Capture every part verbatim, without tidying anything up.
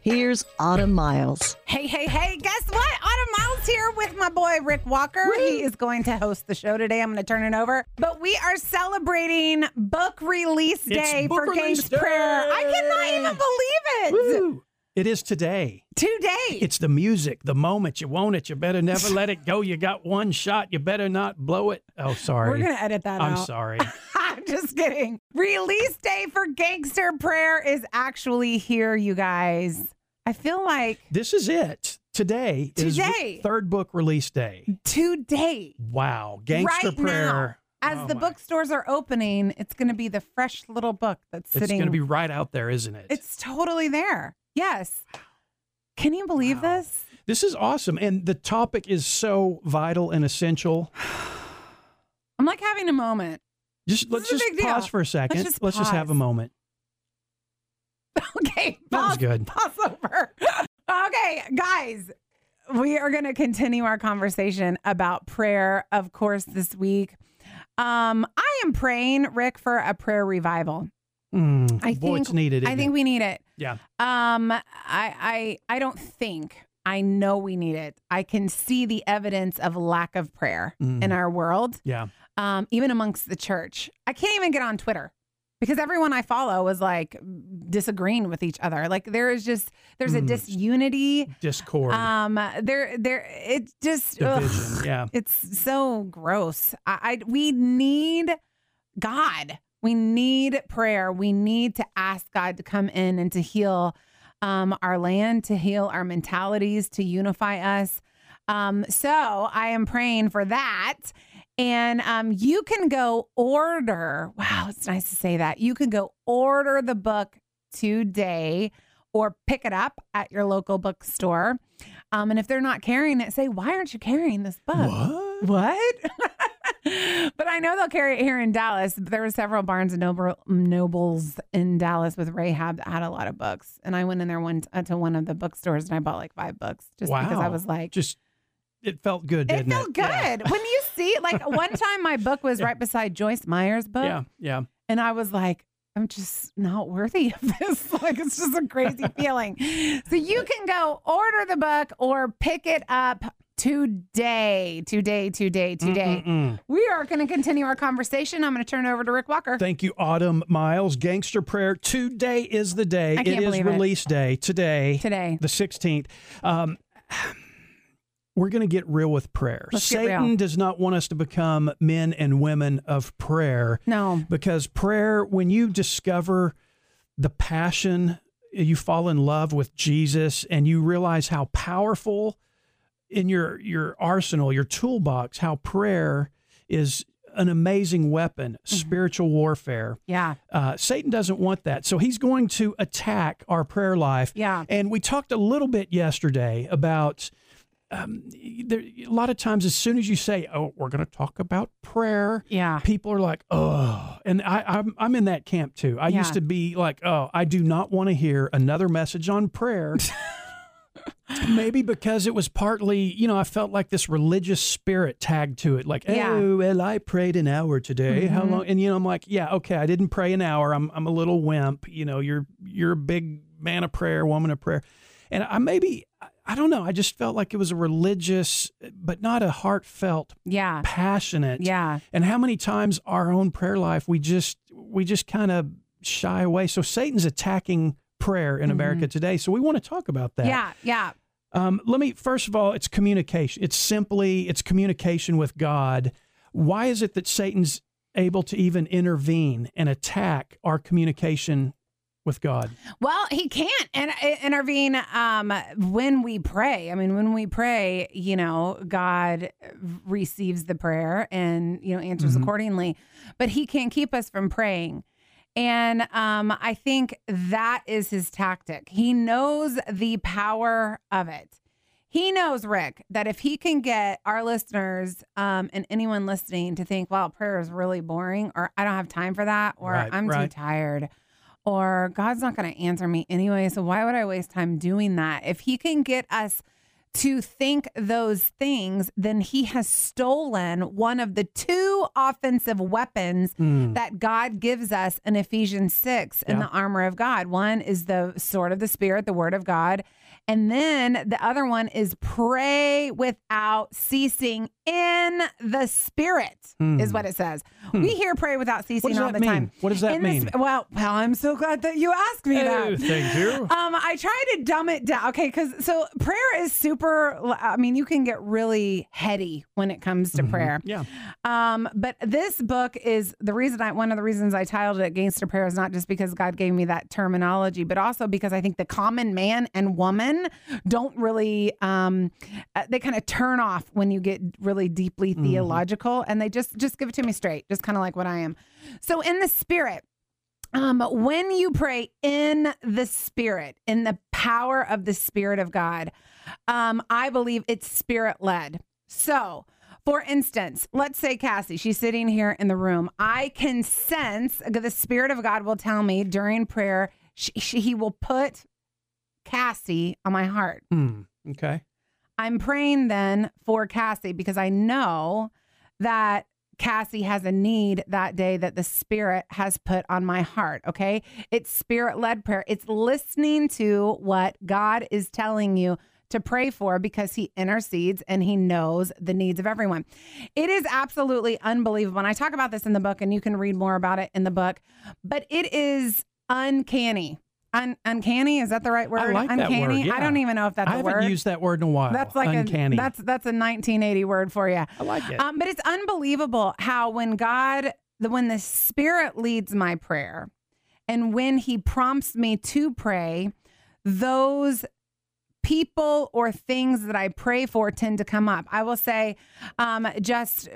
Here's Autumn Miles. Hey, hey, hey, guess what? Autumn Miles here with my boy, Rick Walker. Woo! He is going to host the show today. I'm going to turn it over. But we are celebrating book release day book for release Gangster Prayer. I cannot even believe it. Woo! It is today. Today. It's the music, the moment. You want it. You better never let it go. You got one shot. You better not blow it. Oh, sorry. We're going to edit that I'm out. I'm sorry. I'm just kidding. Release day for Gangster Prayer is actually here, you guys. I feel like this is it. Today, today. Is third book release day. Today. Wow. Gangster right Prayer. Now, as oh the my. bookstores are opening, it's going to be the fresh little book that's sitting. It's going to be right out there, isn't it? It's totally there. Yes. Can you believe wow. this? This is awesome. And the topic is so vital and essential. I'm like having a moment. Just let's just pause deal. for a second. Let's just, let's just have a moment. Okay, pause, that was good. Pause over. Okay, guys, we are going to continue our conversation about prayer, of course, this week. Um, I am praying, Rick, for a prayer revival. Mm, I boy, think it's needed. I think it? we need it. Yeah. Um, I, I, I don't think. I know we need it. I can see the evidence of lack of prayer mm. in our world. Yeah. Um, even amongst the church. I can't even get on Twitter because everyone I follow is like disagreeing with each other. Like there is just, there's mm. a disunity. Discord. Um, there, there, it just, Division. Ugh, yeah. It's so gross. I, I, we need God. We need prayer. We need to ask God to come in and to heal Um, our land, to heal our mentalities, to unify us. Um, so I am praying for that. And um, you can go order. Wow, it's nice to say that. You can go order the book today or pick it up at your local bookstore. Um, and if they're not carrying it, say, why aren't you carrying this book? What? What? But I know they'll carry it here in Dallas. There were several Barnes and Noble, Nobles in Dallas with Rahab that had a lot of books. And I went in there one uh, to one of the bookstores and I bought like five books just wow. because I was like... Just, it felt good, didn't it? It felt good. Yeah. When you see, like one time my book was yeah. right beside Joyce Meyer's book. Yeah, yeah. And I was like, I'm just not worthy of this. Like, it's just a crazy feeling. So you can go order the book or pick it up Today, today, today, today. Mm-mm-mm. We are going to continue our conversation. I'm going to turn it over to Rick Walker. Thank you, Autumn Miles. Gangster Prayer. Today is the day. I can't it is believe release it. day. Today. Today. The sixteenth. Um, we're going to get real with prayer. Let's Satan does not want us to become men and women of prayer. No. Because prayer, when you discover the passion, you fall in love with Jesus and you realize how powerful in your, your arsenal, your toolbox, how prayer is an amazing weapon, mm-hmm. spiritual warfare. Yeah. Uh, Satan doesn't want that. So he's going to attack our prayer life. Yeah. And we talked a little bit yesterday about um, there, a lot of times as soon as you say, oh, we're going to talk about prayer. Yeah. People are like, oh, and I, I'm, I'm in that camp too. I yeah. used to be like, oh, I do not want to hear another message on prayer. Maybe because it was partly, you know, I felt like this religious spirit tagged to it. Like, yeah. oh, well, I prayed an hour today. Mm-hmm. How long? And, you know, I'm like, yeah, okay, I didn't pray an hour. I'm I'm a little wimp. You know, you're you're a big man of prayer, woman of prayer. And I maybe, I don't know, I just felt like it was a religious, but not a heartfelt, yeah. passionate. Yeah. And how many times our own prayer life, we just, we just kind of shy away. So Satan's attacking prayer in mm-hmm. America today. So we want to talk about that. Yeah, yeah. Um, let me, first of all, it's communication. It's simply, it's communication with God. Why is it that Satan's able to even intervene and attack our communication with God? Well, he can't and intervene um, when we pray. I mean, when we pray, you know, God receives the prayer and, you know, answers mm-hmm. accordingly, but he can't keep us from praying. And um, I think that is his tactic. He knows the power of it. He knows, Rick, that if he can get our listeners um, and anyone listening to think, wow, prayer is really boring, or I don't have time for that, or right, I'm right. too tired, or God's not going to answer me anyway, so why would I waste time doing that? If he can get us to think those things, then he has stolen one of the two offensive weapons mm. that God gives us in Ephesians six in yeah. the armor of God. One is the sword of the Spirit, the word of God. And then the other one is pray without ceasing in the Spirit, mm. is what it says. Mm. We hear pray without ceasing all the mean? time. What does that in mean? The, well, well, I'm so glad that you asked me oh, that. Thank you. Um, I try to dumb it down. Okay, because so prayer is super, I mean, you can get really heady when it comes to mm-hmm. prayer. Yeah. Um, but this book is the reason I, one of the reasons I titled it Gangster Prayer is not just because God gave me that terminology, but also because I think the common man and woman don't really, um, they kind of turn off when you get really deeply theological mm-hmm. and they just, just give it to me straight, just kind of like what I am. So in the Spirit, um, when you pray in the Spirit, in the power of the Spirit of God, um, I believe it's Spirit led. So for instance, let's say Cassie, she's sitting here in the room. I can sense the Spirit of God will tell me during prayer, she, she, he will put Cassie on my heart. Mm, okay. I'm praying then for Cassie because I know that Cassie has a need that day that the Spirit has put on my heart. Okay. It's Spirit-led prayer. It's listening to what God is telling you to pray for because he intercedes and he knows the needs of everyone. It is absolutely unbelievable. And I talk about this in the book and you can read more about it in the book, but it is uncanny. Un- uncanny is that the right word? I like uncanny. That word, yeah. I don't even know if that's I a word. I haven't used that word in a while. That's like uncanny. A, that's that's a nineteen eighty word for you. I like it. Um, but it's unbelievable how when God, the when the Spirit leads my prayer, and when He prompts me to pray, those people or things that I pray for tend to come up. I will say, um, just,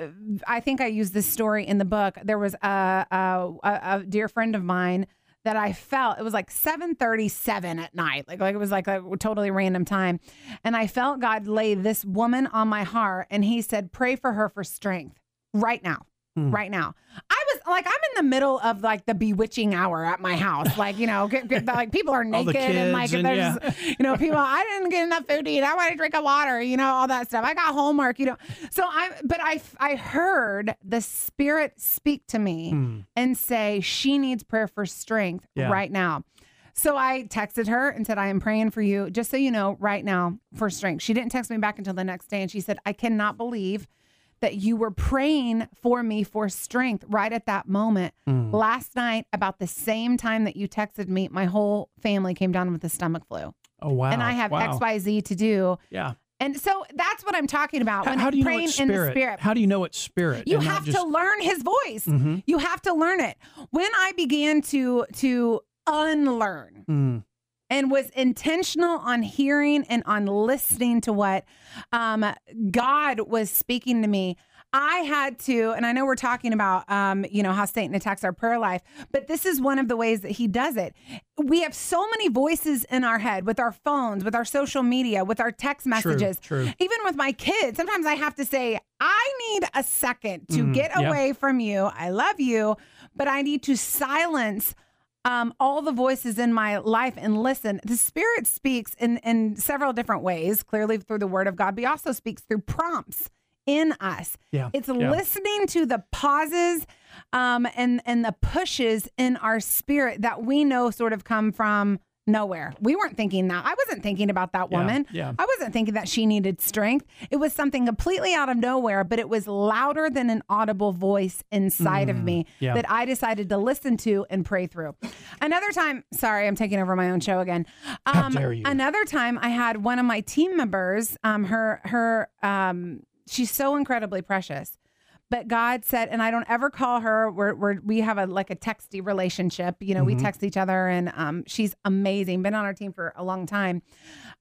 I think I used this story in the book. There was a a, a dear friend of mine that I felt, it was like seven thirty-seven at night. Like, like it was like a totally random time. And I felt God lay this woman on my heart and he said, pray for her for strength right now, mm. right now. I was like, I'm in the middle of like the bewitching hour at my house. Like, you know, get, get, like people are naked and like, and there's, yeah. you know, people, I didn't get enough food to eat. I want to drink a water, you know, all that stuff. I got homework, you know? So I, but I, I heard the Spirit speak to me mm. and say, she needs prayer for strength yeah. right now. So I texted her and said, I am praying for you. Just so you know, right now for strength. She didn't text me back until the next day. And she said, I cannot believe that you were praying for me for strength right at that moment. Mm. Last night, about the same time that you texted me, my whole family came down with the stomach flu. Oh, wow. And I have wow. X, Y, Z to do. Yeah. And so that's what I'm talking about. How, when how do you praying know it's spirit? In the Spirit. How do you know it's Spirit? You have just... to learn his voice. Mm-hmm. You have to learn it. When I began to, to unlearn, mm. and was intentional on hearing and on listening to what um, God was speaking to me, I had to, and I know we're talking about, um, you know, how Satan attacks our prayer life, but this is one of the ways that he does it. We have so many voices in our head with our phones, with our social media, with our text messages, true, true. Even with my kids. Sometimes I have to say, I need a second to mm, get yep. away from you. I love you, but I need to silence Um, all the voices in my life and listen. The Spirit speaks in, in several different ways, clearly through the Word of God, but He also speaks through prompts in us. Yeah, it's yeah. listening to the pauses um, and, and the pushes in our spirit that we know sort of come from nowhere. We weren't thinking that. I wasn't thinking about that woman. Yeah, yeah. I wasn't thinking that she needed strength. It was something completely out of nowhere, but it was louder than an audible voice inside mm, of me yeah. that I decided to listen to and pray through. Another time, sorry, I'm taking over my own show again. Um, How dare you. Another time I had one of my team members, um, her, her, um, she's so incredibly precious, but God said, and I don't ever call her, we're, we're, we have a, like a texty relationship, you know, mm-hmm. we text each other and, um, she's amazing, been on our team for a long time.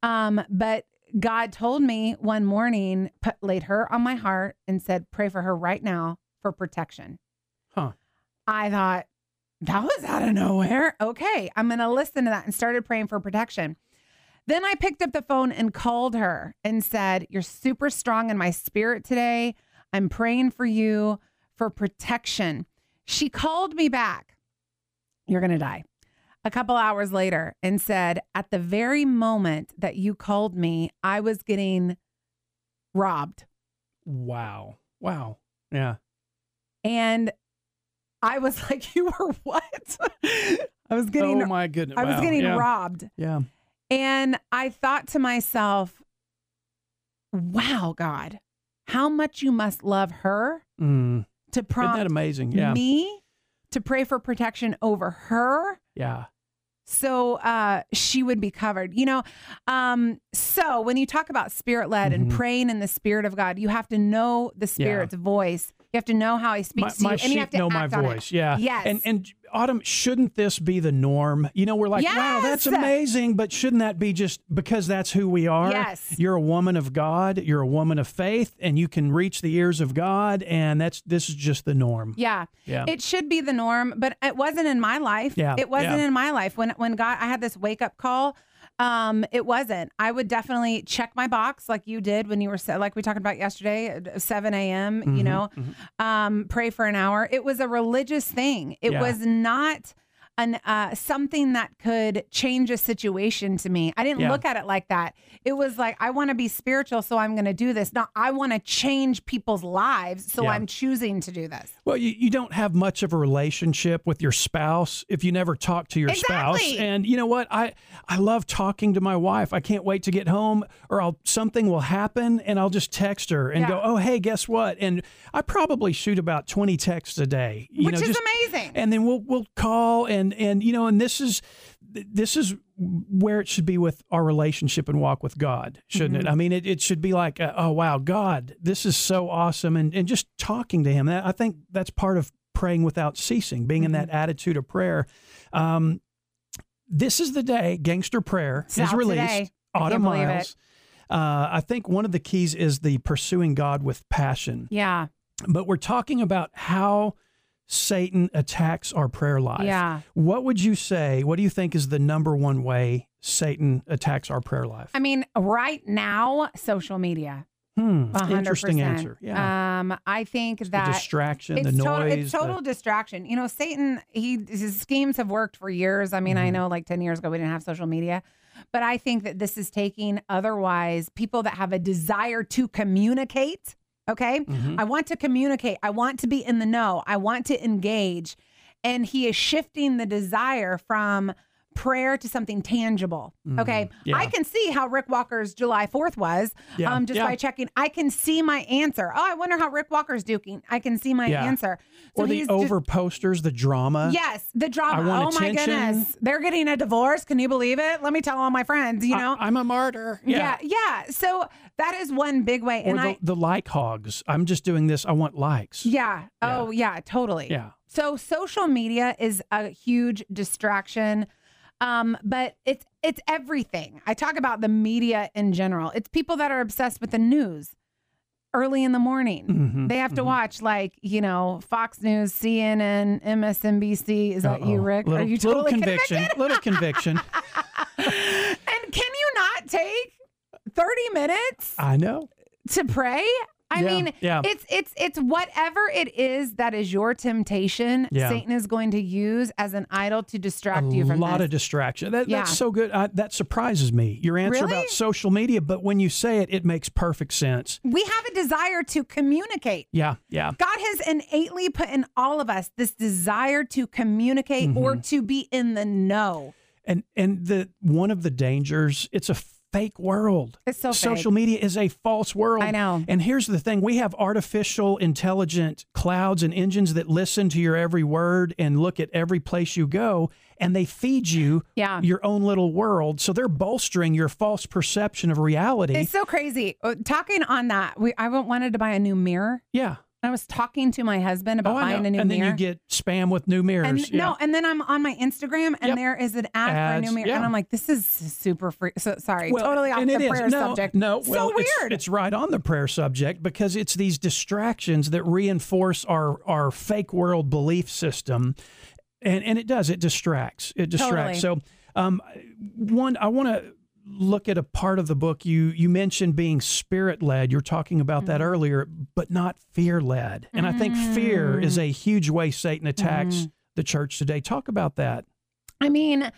Um, but God told me one morning, put, laid her on my heart and said, pray for her right now for protection. Huh. I thought that was out of nowhere. Okay. I'm going to listen to that and started praying for protection. Then I picked up the phone and called her and said, you're super strong in my spirit today. I'm praying for you for protection. She called me back. You're going to die. A couple hours later and said, at the very moment that you called me, I was getting robbed. Wow. Wow. Yeah. And I was like, you were what? I was getting, oh my goodness. I was wow. getting yeah. robbed. Yeah. And I thought to myself, wow, God, how much you must love her mm. to prompt Isn't that amazing? Yeah. me to pray for protection over her. Yeah. So uh, she would be covered, you know? Um, so when you talk about spirit led mm-hmm. and praying in the spirit of God, you have to know the spirit's yeah. voice. You have to know how he speaks my, to you. My and sheep you have to know act my voice. Yeah. Yes. And, and Autumn, shouldn't this be the norm? You know, we're like, yes! wow, that's amazing. But shouldn't that be just because that's who we are? Yes. You're a woman of God. You're a woman of faith and you can reach the ears of God. And that's, this is just the norm. Yeah. yeah. It should be the norm, but it wasn't in my life. Yeah. It wasn't yeah. in my life. When, when God, I had this wake up call. Um, it wasn't. I would definitely check my box like you did when you were, like we talked about yesterday, at seven a.m., mm-hmm, you know, mm-hmm. um, pray for an hour. It was a religious thing. It yeah. was not an uh, something that could change a situation to me. I didn't yeah. look at it like that. It was like, I want to be spiritual, so I'm going to do this. Now, I want to change people's lives, so yeah. I'm choosing to do this. Well, you, you don't have much of a relationship with your spouse if you never talk to your exactly. spouse. And you know what? I, I love talking to my wife. I can't wait to get home, or I'll something will happen, and I'll just text her and yeah. go, oh, hey, guess what? And I probably shoot about twenty texts a day. You Which know, is just, amazing. And then we'll we'll call and And, and, you know, and this is this is where it should be with our relationship and walk with God, shouldn't mm-hmm. it? I mean, it, it should be like, uh, oh, wow, God, this is so awesome. And, and just talking to him. I think that's part of praying without ceasing, being mm-hmm. in that attitude of prayer. Um, this is the day Gangster Prayer is released. Autumn Miles. Uh, I think one of the keys is the pursuing God with passion. Yeah. But we're talking about how Satan attacks our prayer life. Yeah. What would you say, what do you think is the number one way Satan attacks our prayer life? I mean, right now, social media. Hmm. one hundred percent. Interesting answer. Yeah. Um, I think it's that the distraction, the noise. Total, it's total the... distraction. You know, Satan, he his schemes have worked for years. I mean, mm-hmm. I know like ten years ago, we didn't have social media. But I think that this is taking otherwise people that have a desire to communicate. Okay. Mm-hmm. I want to communicate. I want to be in the know. I want to engage. And he is shifting the desire from prayer to something tangible. Mm-hmm. Okay. Yeah. I can see how Rick Walker's July fourth was yeah. um, just yeah. by checking. I can see my answer. Oh, I wonder how Rick Walker's duking. I can see my yeah. answer. So or the over posters, the drama. Yes. The drama. I want oh attention. My goodness. They're getting a divorce. Can you believe it? Let me tell all my friends, you know, I, I'm a martyr. Yeah. yeah. Yeah. So that is one big way. Or and the, I, the like hogs. I'm just doing this. I want likes. Yeah. yeah. Oh yeah, totally. Yeah. So social media is a huge distraction. Um, but it's, it's everything. I talk about the media in general. It's people that are obsessed with the news early in the morning. Mm-hmm, they have mm-hmm. to watch like, you know, Fox News, C N N, M S N B C. Is Uh-oh. That you, Rick? Little, are you totally little conviction, convicted? Little conviction. And can you not take thirty minutes? I know. To pray? I yeah, mean, yeah. it's it's it's whatever it is that is your temptation, yeah. Satan is going to use as an idol to distract a you from A lot this. Of distraction. That, yeah. That's so good. I, that surprises me, your answer really? About social media, but when you say it, it makes perfect sense. We have a desire to communicate. Yeah, yeah. God has innately put in all of us this desire to communicate mm-hmm. or to be in the know. And and the one of the dangers, it's a fake world. It's so Social fake. Media is a false world. I know. And here's the thing. We have artificial intelligent clouds and engines that listen to your every word and look at every place you go, and they feed you yeah. your own little world. So they're bolstering your false perception of reality. It's so crazy. Talking on that, we, I wanted to buy a new mirror. Yeah. I was talking to my husband about oh, buying a new and mirror. And then you get spam with new mirrors. And, yeah. No, and then I'm on my Instagram, and yep. there is an ad Ads, for a new mirror. Yeah. And I'm like, this is super free. So, sorry, well, totally off the prayer no, subject. No, well, so weird. It's, it's right on the prayer subject because it's these distractions that reinforce our, our fake world belief system. And, and it does. It distracts. It distracts. Totally. So um, one, I want to look at a part of the book, you you mentioned being spirit-led. You're talking about mm-hmm. that earlier, but not fear-led. And mm-hmm. I think fear is a huge way Satan attacks mm-hmm. the church today. Talk about that. I mean,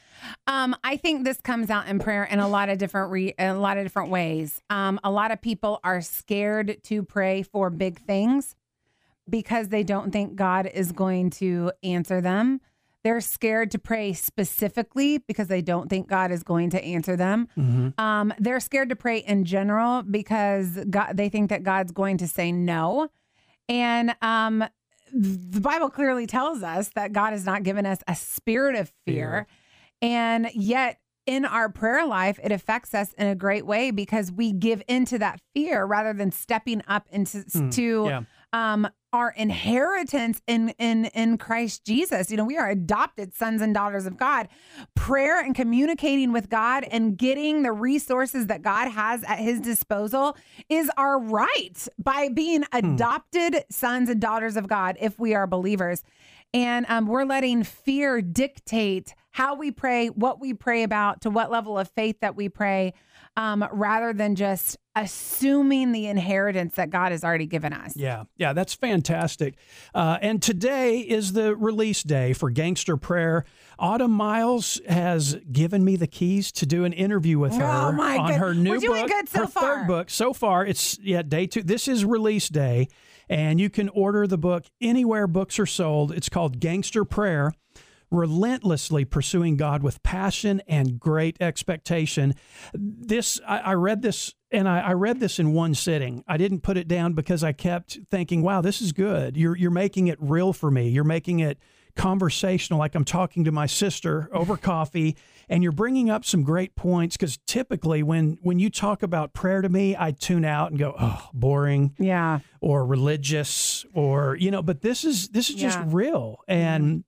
um, I think this comes out in prayer in a lot of different re- in a lot of different ways. Um, a lot of people are scared to pray for big things because they don't think God is going to answer them. They're scared to pray specifically because they don't think God is going to answer them. Mm-hmm. Um, they're scared to pray in general because God, they think that God's going to say no. And um, the Bible clearly tells us that God has not given us a spirit of fear. Yeah. And yet in our prayer life, it affects us in a great way because we give into that fear rather than stepping up into mm, to yeah. um, our inheritance in, in, in Christ Jesus. You know, we are adopted sons and daughters of God. Prayer and communicating with God and getting the resources that God has at his disposal is our right by being adopted mm. sons and daughters of God if we are believers. And um, we're letting fear dictate how we pray, what we pray about, to what level of faith that we pray, um, rather than just assuming the inheritance that God has already given us. Yeah, yeah, that's fantastic. Uh, and today is the release day for Gangster Prayer. Autumn Miles has given me the keys to do an interview with her oh my on good. her new We're doing book, good so her far. third book. So far, it's yeah day two. This is release day, and you can order the book anywhere books are sold. It's called Gangster Prayer. Relentlessly pursuing God with passion and great expectation. This, I, I read this, and I, I read this in one sitting. I didn't put it down because I kept thinking, wow, this is good. You're, you're making it real for me. You're making it conversational, like I'm talking to my sister over coffee, and you're bringing up some great points, because typically when when you talk about prayer to me, I tune out and go, oh, boring, yeah, or religious, or, you know, but this is, this is yeah. just real. And mm-hmm.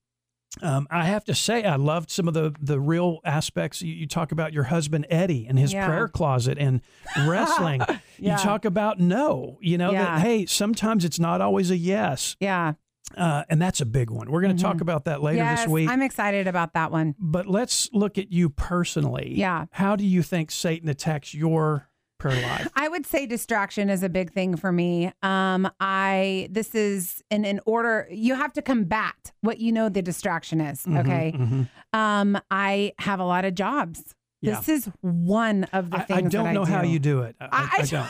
Um, I have to say, I loved some of the, the real aspects. You, you talk about your husband, Eddie, and his yeah. prayer closet and wrestling. yeah. You talk about no, you know, yeah. that, hey, sometimes it's not always a yes. Yeah. Uh, and that's a big one. We're going to mm-hmm. talk about that later yes, this week. I'm excited about that one. But let's look at you personally. Yeah. How do you think Satan attacks your prayer life? I would say distraction is a big thing for me. Um, I, this is in an order, you have to combat what you know the distraction is. Okay. Mm-hmm, mm-hmm. Um, I have a lot of jobs. Yeah. This is one of the I, things I don't that know I do. how you do it. I, I, I, I don't.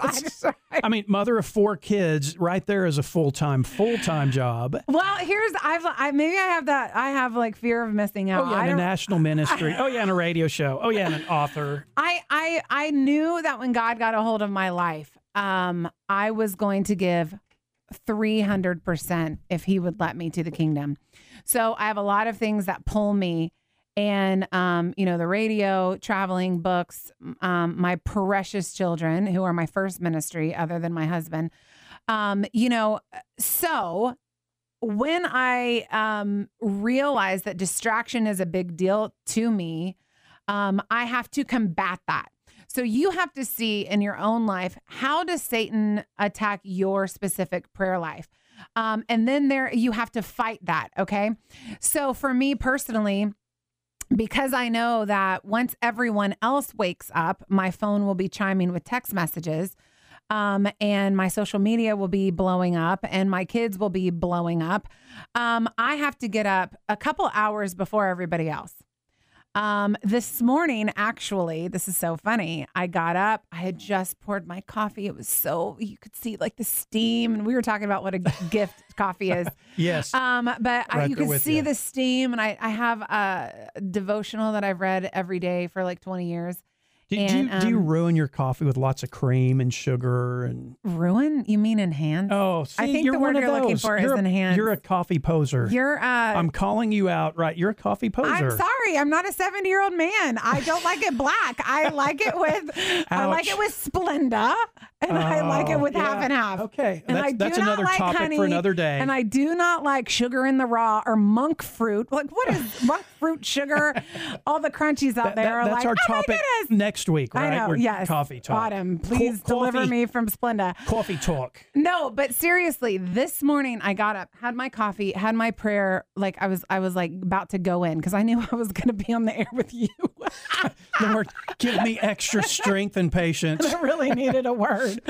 I'm sorry. I mean, mother of four kids, right there is a full-time, full-time job. Well, here's, I've, I, maybe I have that, I have like fear of missing out. Oh yeah, in a national ministry. I, oh yeah, in a radio show. Oh yeah, in an author. I, I, I knew that when God got a hold of my life, um, I was going to give three hundred percent if he would let me to the kingdom. So I have a lot of things that pull me. And, um, you know, the radio, traveling, books, um, my precious children, who are my first ministry other than my husband. Um, you know, so when I um, realized that distraction is a big deal to me, um, I have to combat that. So you have to see in your own life, how does Satan attack your specific prayer life? Um, and then there you have to fight that. Okay. So for me personally, because I know that once everyone else wakes up, my phone will be chiming with text messages, um, and my social media will be blowing up, and my kids will be blowing up. Um, I have to get up a couple hours before everybody else. Um, this morning, actually, this is so funny. I got up, I had just poured my coffee. It was so, you could see like the steam, and we were talking about what a gift coffee is. Yes. Um, but I, you could see you. the steam, and I, I have a devotional that I've read every day for like twenty years. Do, and, do, you, um, do you ruin your coffee with lots of cream and sugar and ruin? You mean enhance? Oh, see, I think you're the word you're those. looking for you're is enhance. You're a coffee poser. You're. Uh, I'm calling you out, right? You're a coffee poser. I'm sorry, I'm not a seventy-year-old man. I don't like it black. I like it with. Ouch. I like it with Splenda, and oh, I like it with yeah. half and half. Okay, and that's, I do that's not another like topic honey, for another day. And I do not like sugar in the raw or monk fruit. Like what is monk fruit sugar? All the crunchies out that, there that, are that's like. That's our oh topic next. Next week, right? I know, We're yes. Coffee talk. Autumn, please Co- deliver coffee, me from Splenda. Coffee talk. No, but seriously, this morning I got up, had my coffee, had my prayer. Like I was, I was like about to go in because I knew I was going to be on the air with you. Lord, give me extra strength and patience. I really needed a word.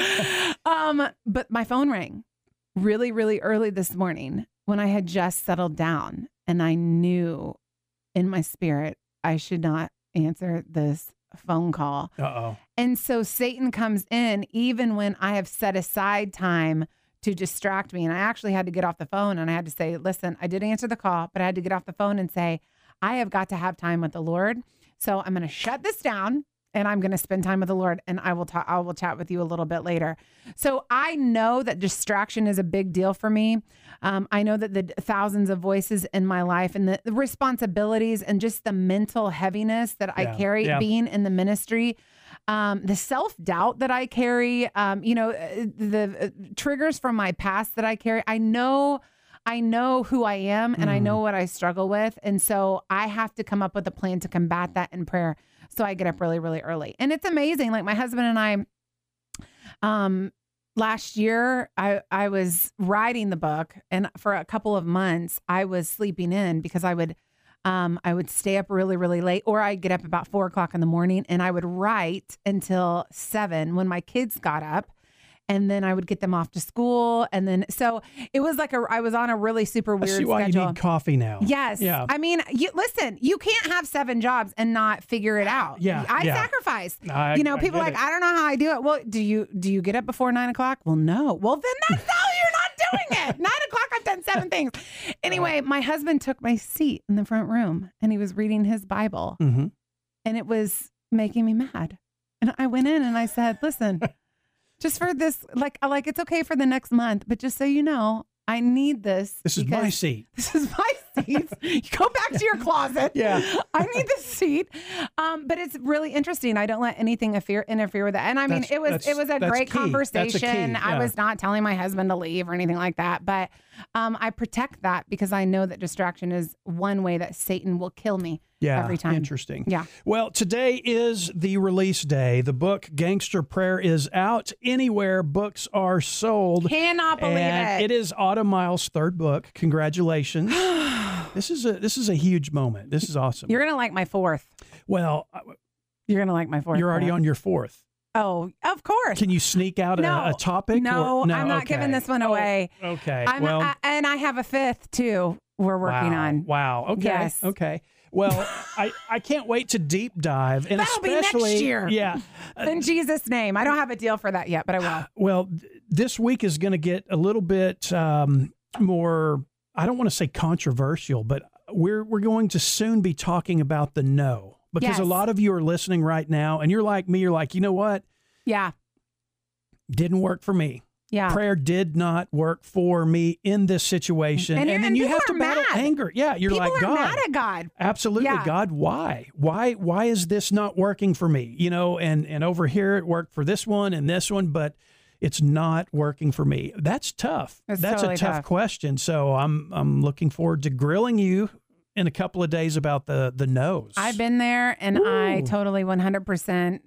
Um, but my phone rang really, really early this morning when I had just settled down, and I knew in my spirit I should not answer this phone call. Uh-oh. And so Satan comes in even when I have set aside time to distract me. And I actually had to get off the phone, and I had to say, listen, I did answer the call, but I had to get off the phone and say, I have got to have time with the Lord. So I'm going to shut this down and I'm going to spend time with the Lord, and I will ta- I will chat with you a little bit later. So I know that distraction is a big deal for me. Um, I know that the thousands of voices in my life and the, the responsibilities and just the mental heaviness that yeah. I carry yeah. being in the ministry, um, the self-doubt that I carry, um, you know, the uh, triggers from my past that I carry. I know I know who I am, and mm. I know what I struggle with. And so I have to come up with a plan to combat that in prayer. So I get up really, really early. And it's amazing. Like my husband and I, um, last year I, I was writing the book, and for a couple of months I was sleeping in because I would, um, I would stay up really, really late, or I'd get up about four o'clock in the morning and I would write until seven when my kids got up. And then I would get them off to school. And then, so it was like a, I was on a really super weird schedule. I see why schedule. You need coffee now. Yes. Yeah. I mean, you, listen, you can't have seven jobs and not figure it out. Yeah. I yeah. sacrificed. I, you know, I, people I are like, it. I don't know how I do it. Well, do you, do you get up before nine o'clock? Well, no. Well, then that's how you're not doing it. Nine o'clock, I've done seven things. Anyway, my husband took my seat in the front room and he was reading his Bible, mm-hmm. and it was making me mad. And I went in and I said, listen, just for this, like, like it's okay for the next month, but just so you know, I need this. This is my seat. This is my seat. You go back to your closet. Yeah. I need this seat. Um, but it's really interesting. I don't let anything afear, interfere with that. And I mean, that's, it was it was a great key. conversation. That's a key. Yeah. I was not telling my husband to leave or anything like that. But um, I protect that because I know that distraction is one way that Satan will kill me. Yeah, every time. Interesting. Yeah. Well, today is the release day. The book Gangster Prayer is out anywhere books are sold. Cannot believe and it. It is Autumn Miles' third book. Congratulations. This is a this is a huge moment. This is awesome. You're gonna like my fourth. Well, you're gonna like my fourth. You're already one. on your fourth. Oh, of course. Can you sneak out no, a, a topic? No, or, no, I'm not okay. giving this one away. Oh, okay. I'm, well, I, and I have a fifth too. We're working wow, on. Wow. Okay. Yes. Okay. Well, I, I can't wait to deep dive. And that'll especially, be next year. Yeah. In Jesus' name. I don't have a deal for that yet, but I will. Well, this week is going to get a little bit um, more, I don't want to say controversial, but we're we're going to soon be talking about the no. Because yes. a lot of you are listening right now, and you're like me, you're like, you know what? Yeah. Didn't work for me. Yeah. Prayer did not work for me in this situation. And, and then and you have to battle mad. anger. Yeah. You're people like, God. People are mad at God. Absolutely. Yeah. God, why? Why Why is this not working for me? You know, and, and over here it worked for this one and this one, but it's not working for me. That's tough. It's That's totally a tough, tough question. So I'm I'm looking forward to grilling you in a couple of days about the the no's. I've been there, and Ooh. I totally one hundred percent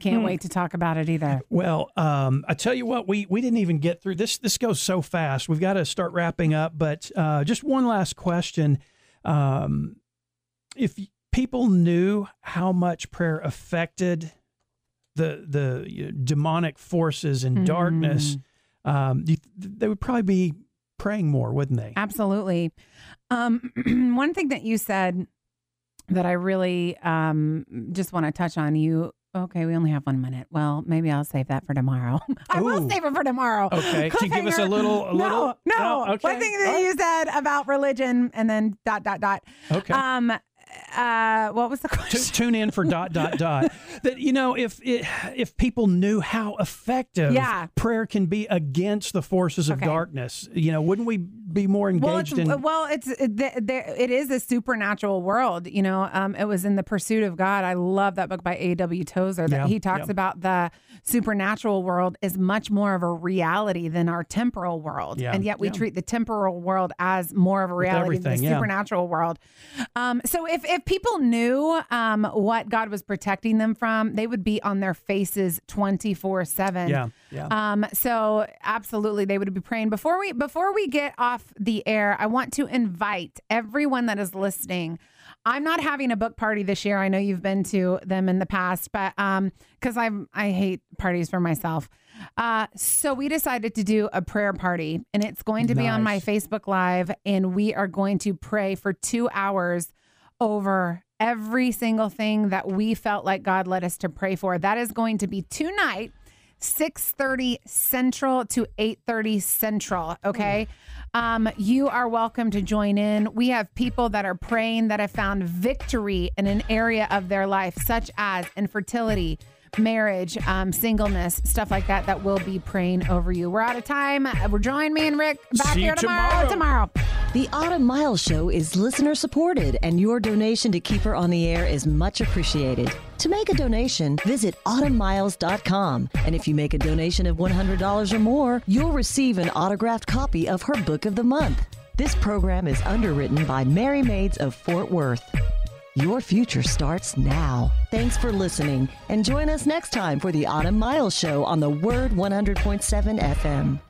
can't mm. wait to talk about it either. Well, um, I tell you what, we we didn't even get through this. This goes so fast. We've got to start wrapping up, but uh, just one last question. Um, if people knew how much prayer affected the, the demonic forces and mm. darkness, um, they would probably be praying more, wouldn't they? Absolutely. Um, one thing that you said that I really um, just want to touch on, you, okay, we only have one minute. Well, maybe I'll save that for tomorrow. I Ooh. will save it for tomorrow. Okay. Can you give us a little, a little? No, no. Oh, okay. One thing that oh. you said about religion and then dot, dot, dot. Okay. Um, uh, what was the question? T- tune in for dot, dot, dot. That, you know, if it, if people knew how effective yeah. prayer can be against the forces of okay. darkness, you know, wouldn't we be more engaged well, in? Well, it's it, the, it is a supernatural world. You know, um, it was in The Pursuit of God. I love that book by A. W. Tozer that yeah, he talks yeah. about the supernatural world is much more of a reality than our temporal world. Yeah, and yet we yeah. treat the temporal world as more of a reality than the yeah. supernatural world. Um, so if, if people knew um, what God was protecting them from, they would be on their faces twenty-four seven. Yeah, yeah. Um, so absolutely, they would be praying. Before we, before we get off the air, I want to invite everyone that is listening. I'm not having a book party this year. I know you've been to them in the past, but um, because I I hate parties for myself. Uh, so we decided to do a prayer party, and it's going to nice. be on my Facebook Live, and we are going to pray for two hours over every single thing that we felt like God led us to pray for. That is going to be tonight, six thirty Central to eight thirty Central. Okay. Um, you are welcome to join in. We have people that are praying that have found victory in an area of their life, such as infertility, marriage, um, singleness, stuff like that, that will be praying over you. We're out of time. We're joining me and Rick back See here tomorrow. tomorrow. Tomorrow. The Autumn Miles Show is listener supported, and your donation to keep her on the air is much appreciated. To make a donation, visit autumn miles dot com. And if you make a donation of one hundred dollars or more, you'll receive an autographed copy of her book of the month. This program is underwritten by Merry Maids of Fort Worth. Your future starts now. Thanks for listening, and join us next time for the Autumn Miles Show on the Word one hundred point seven F M.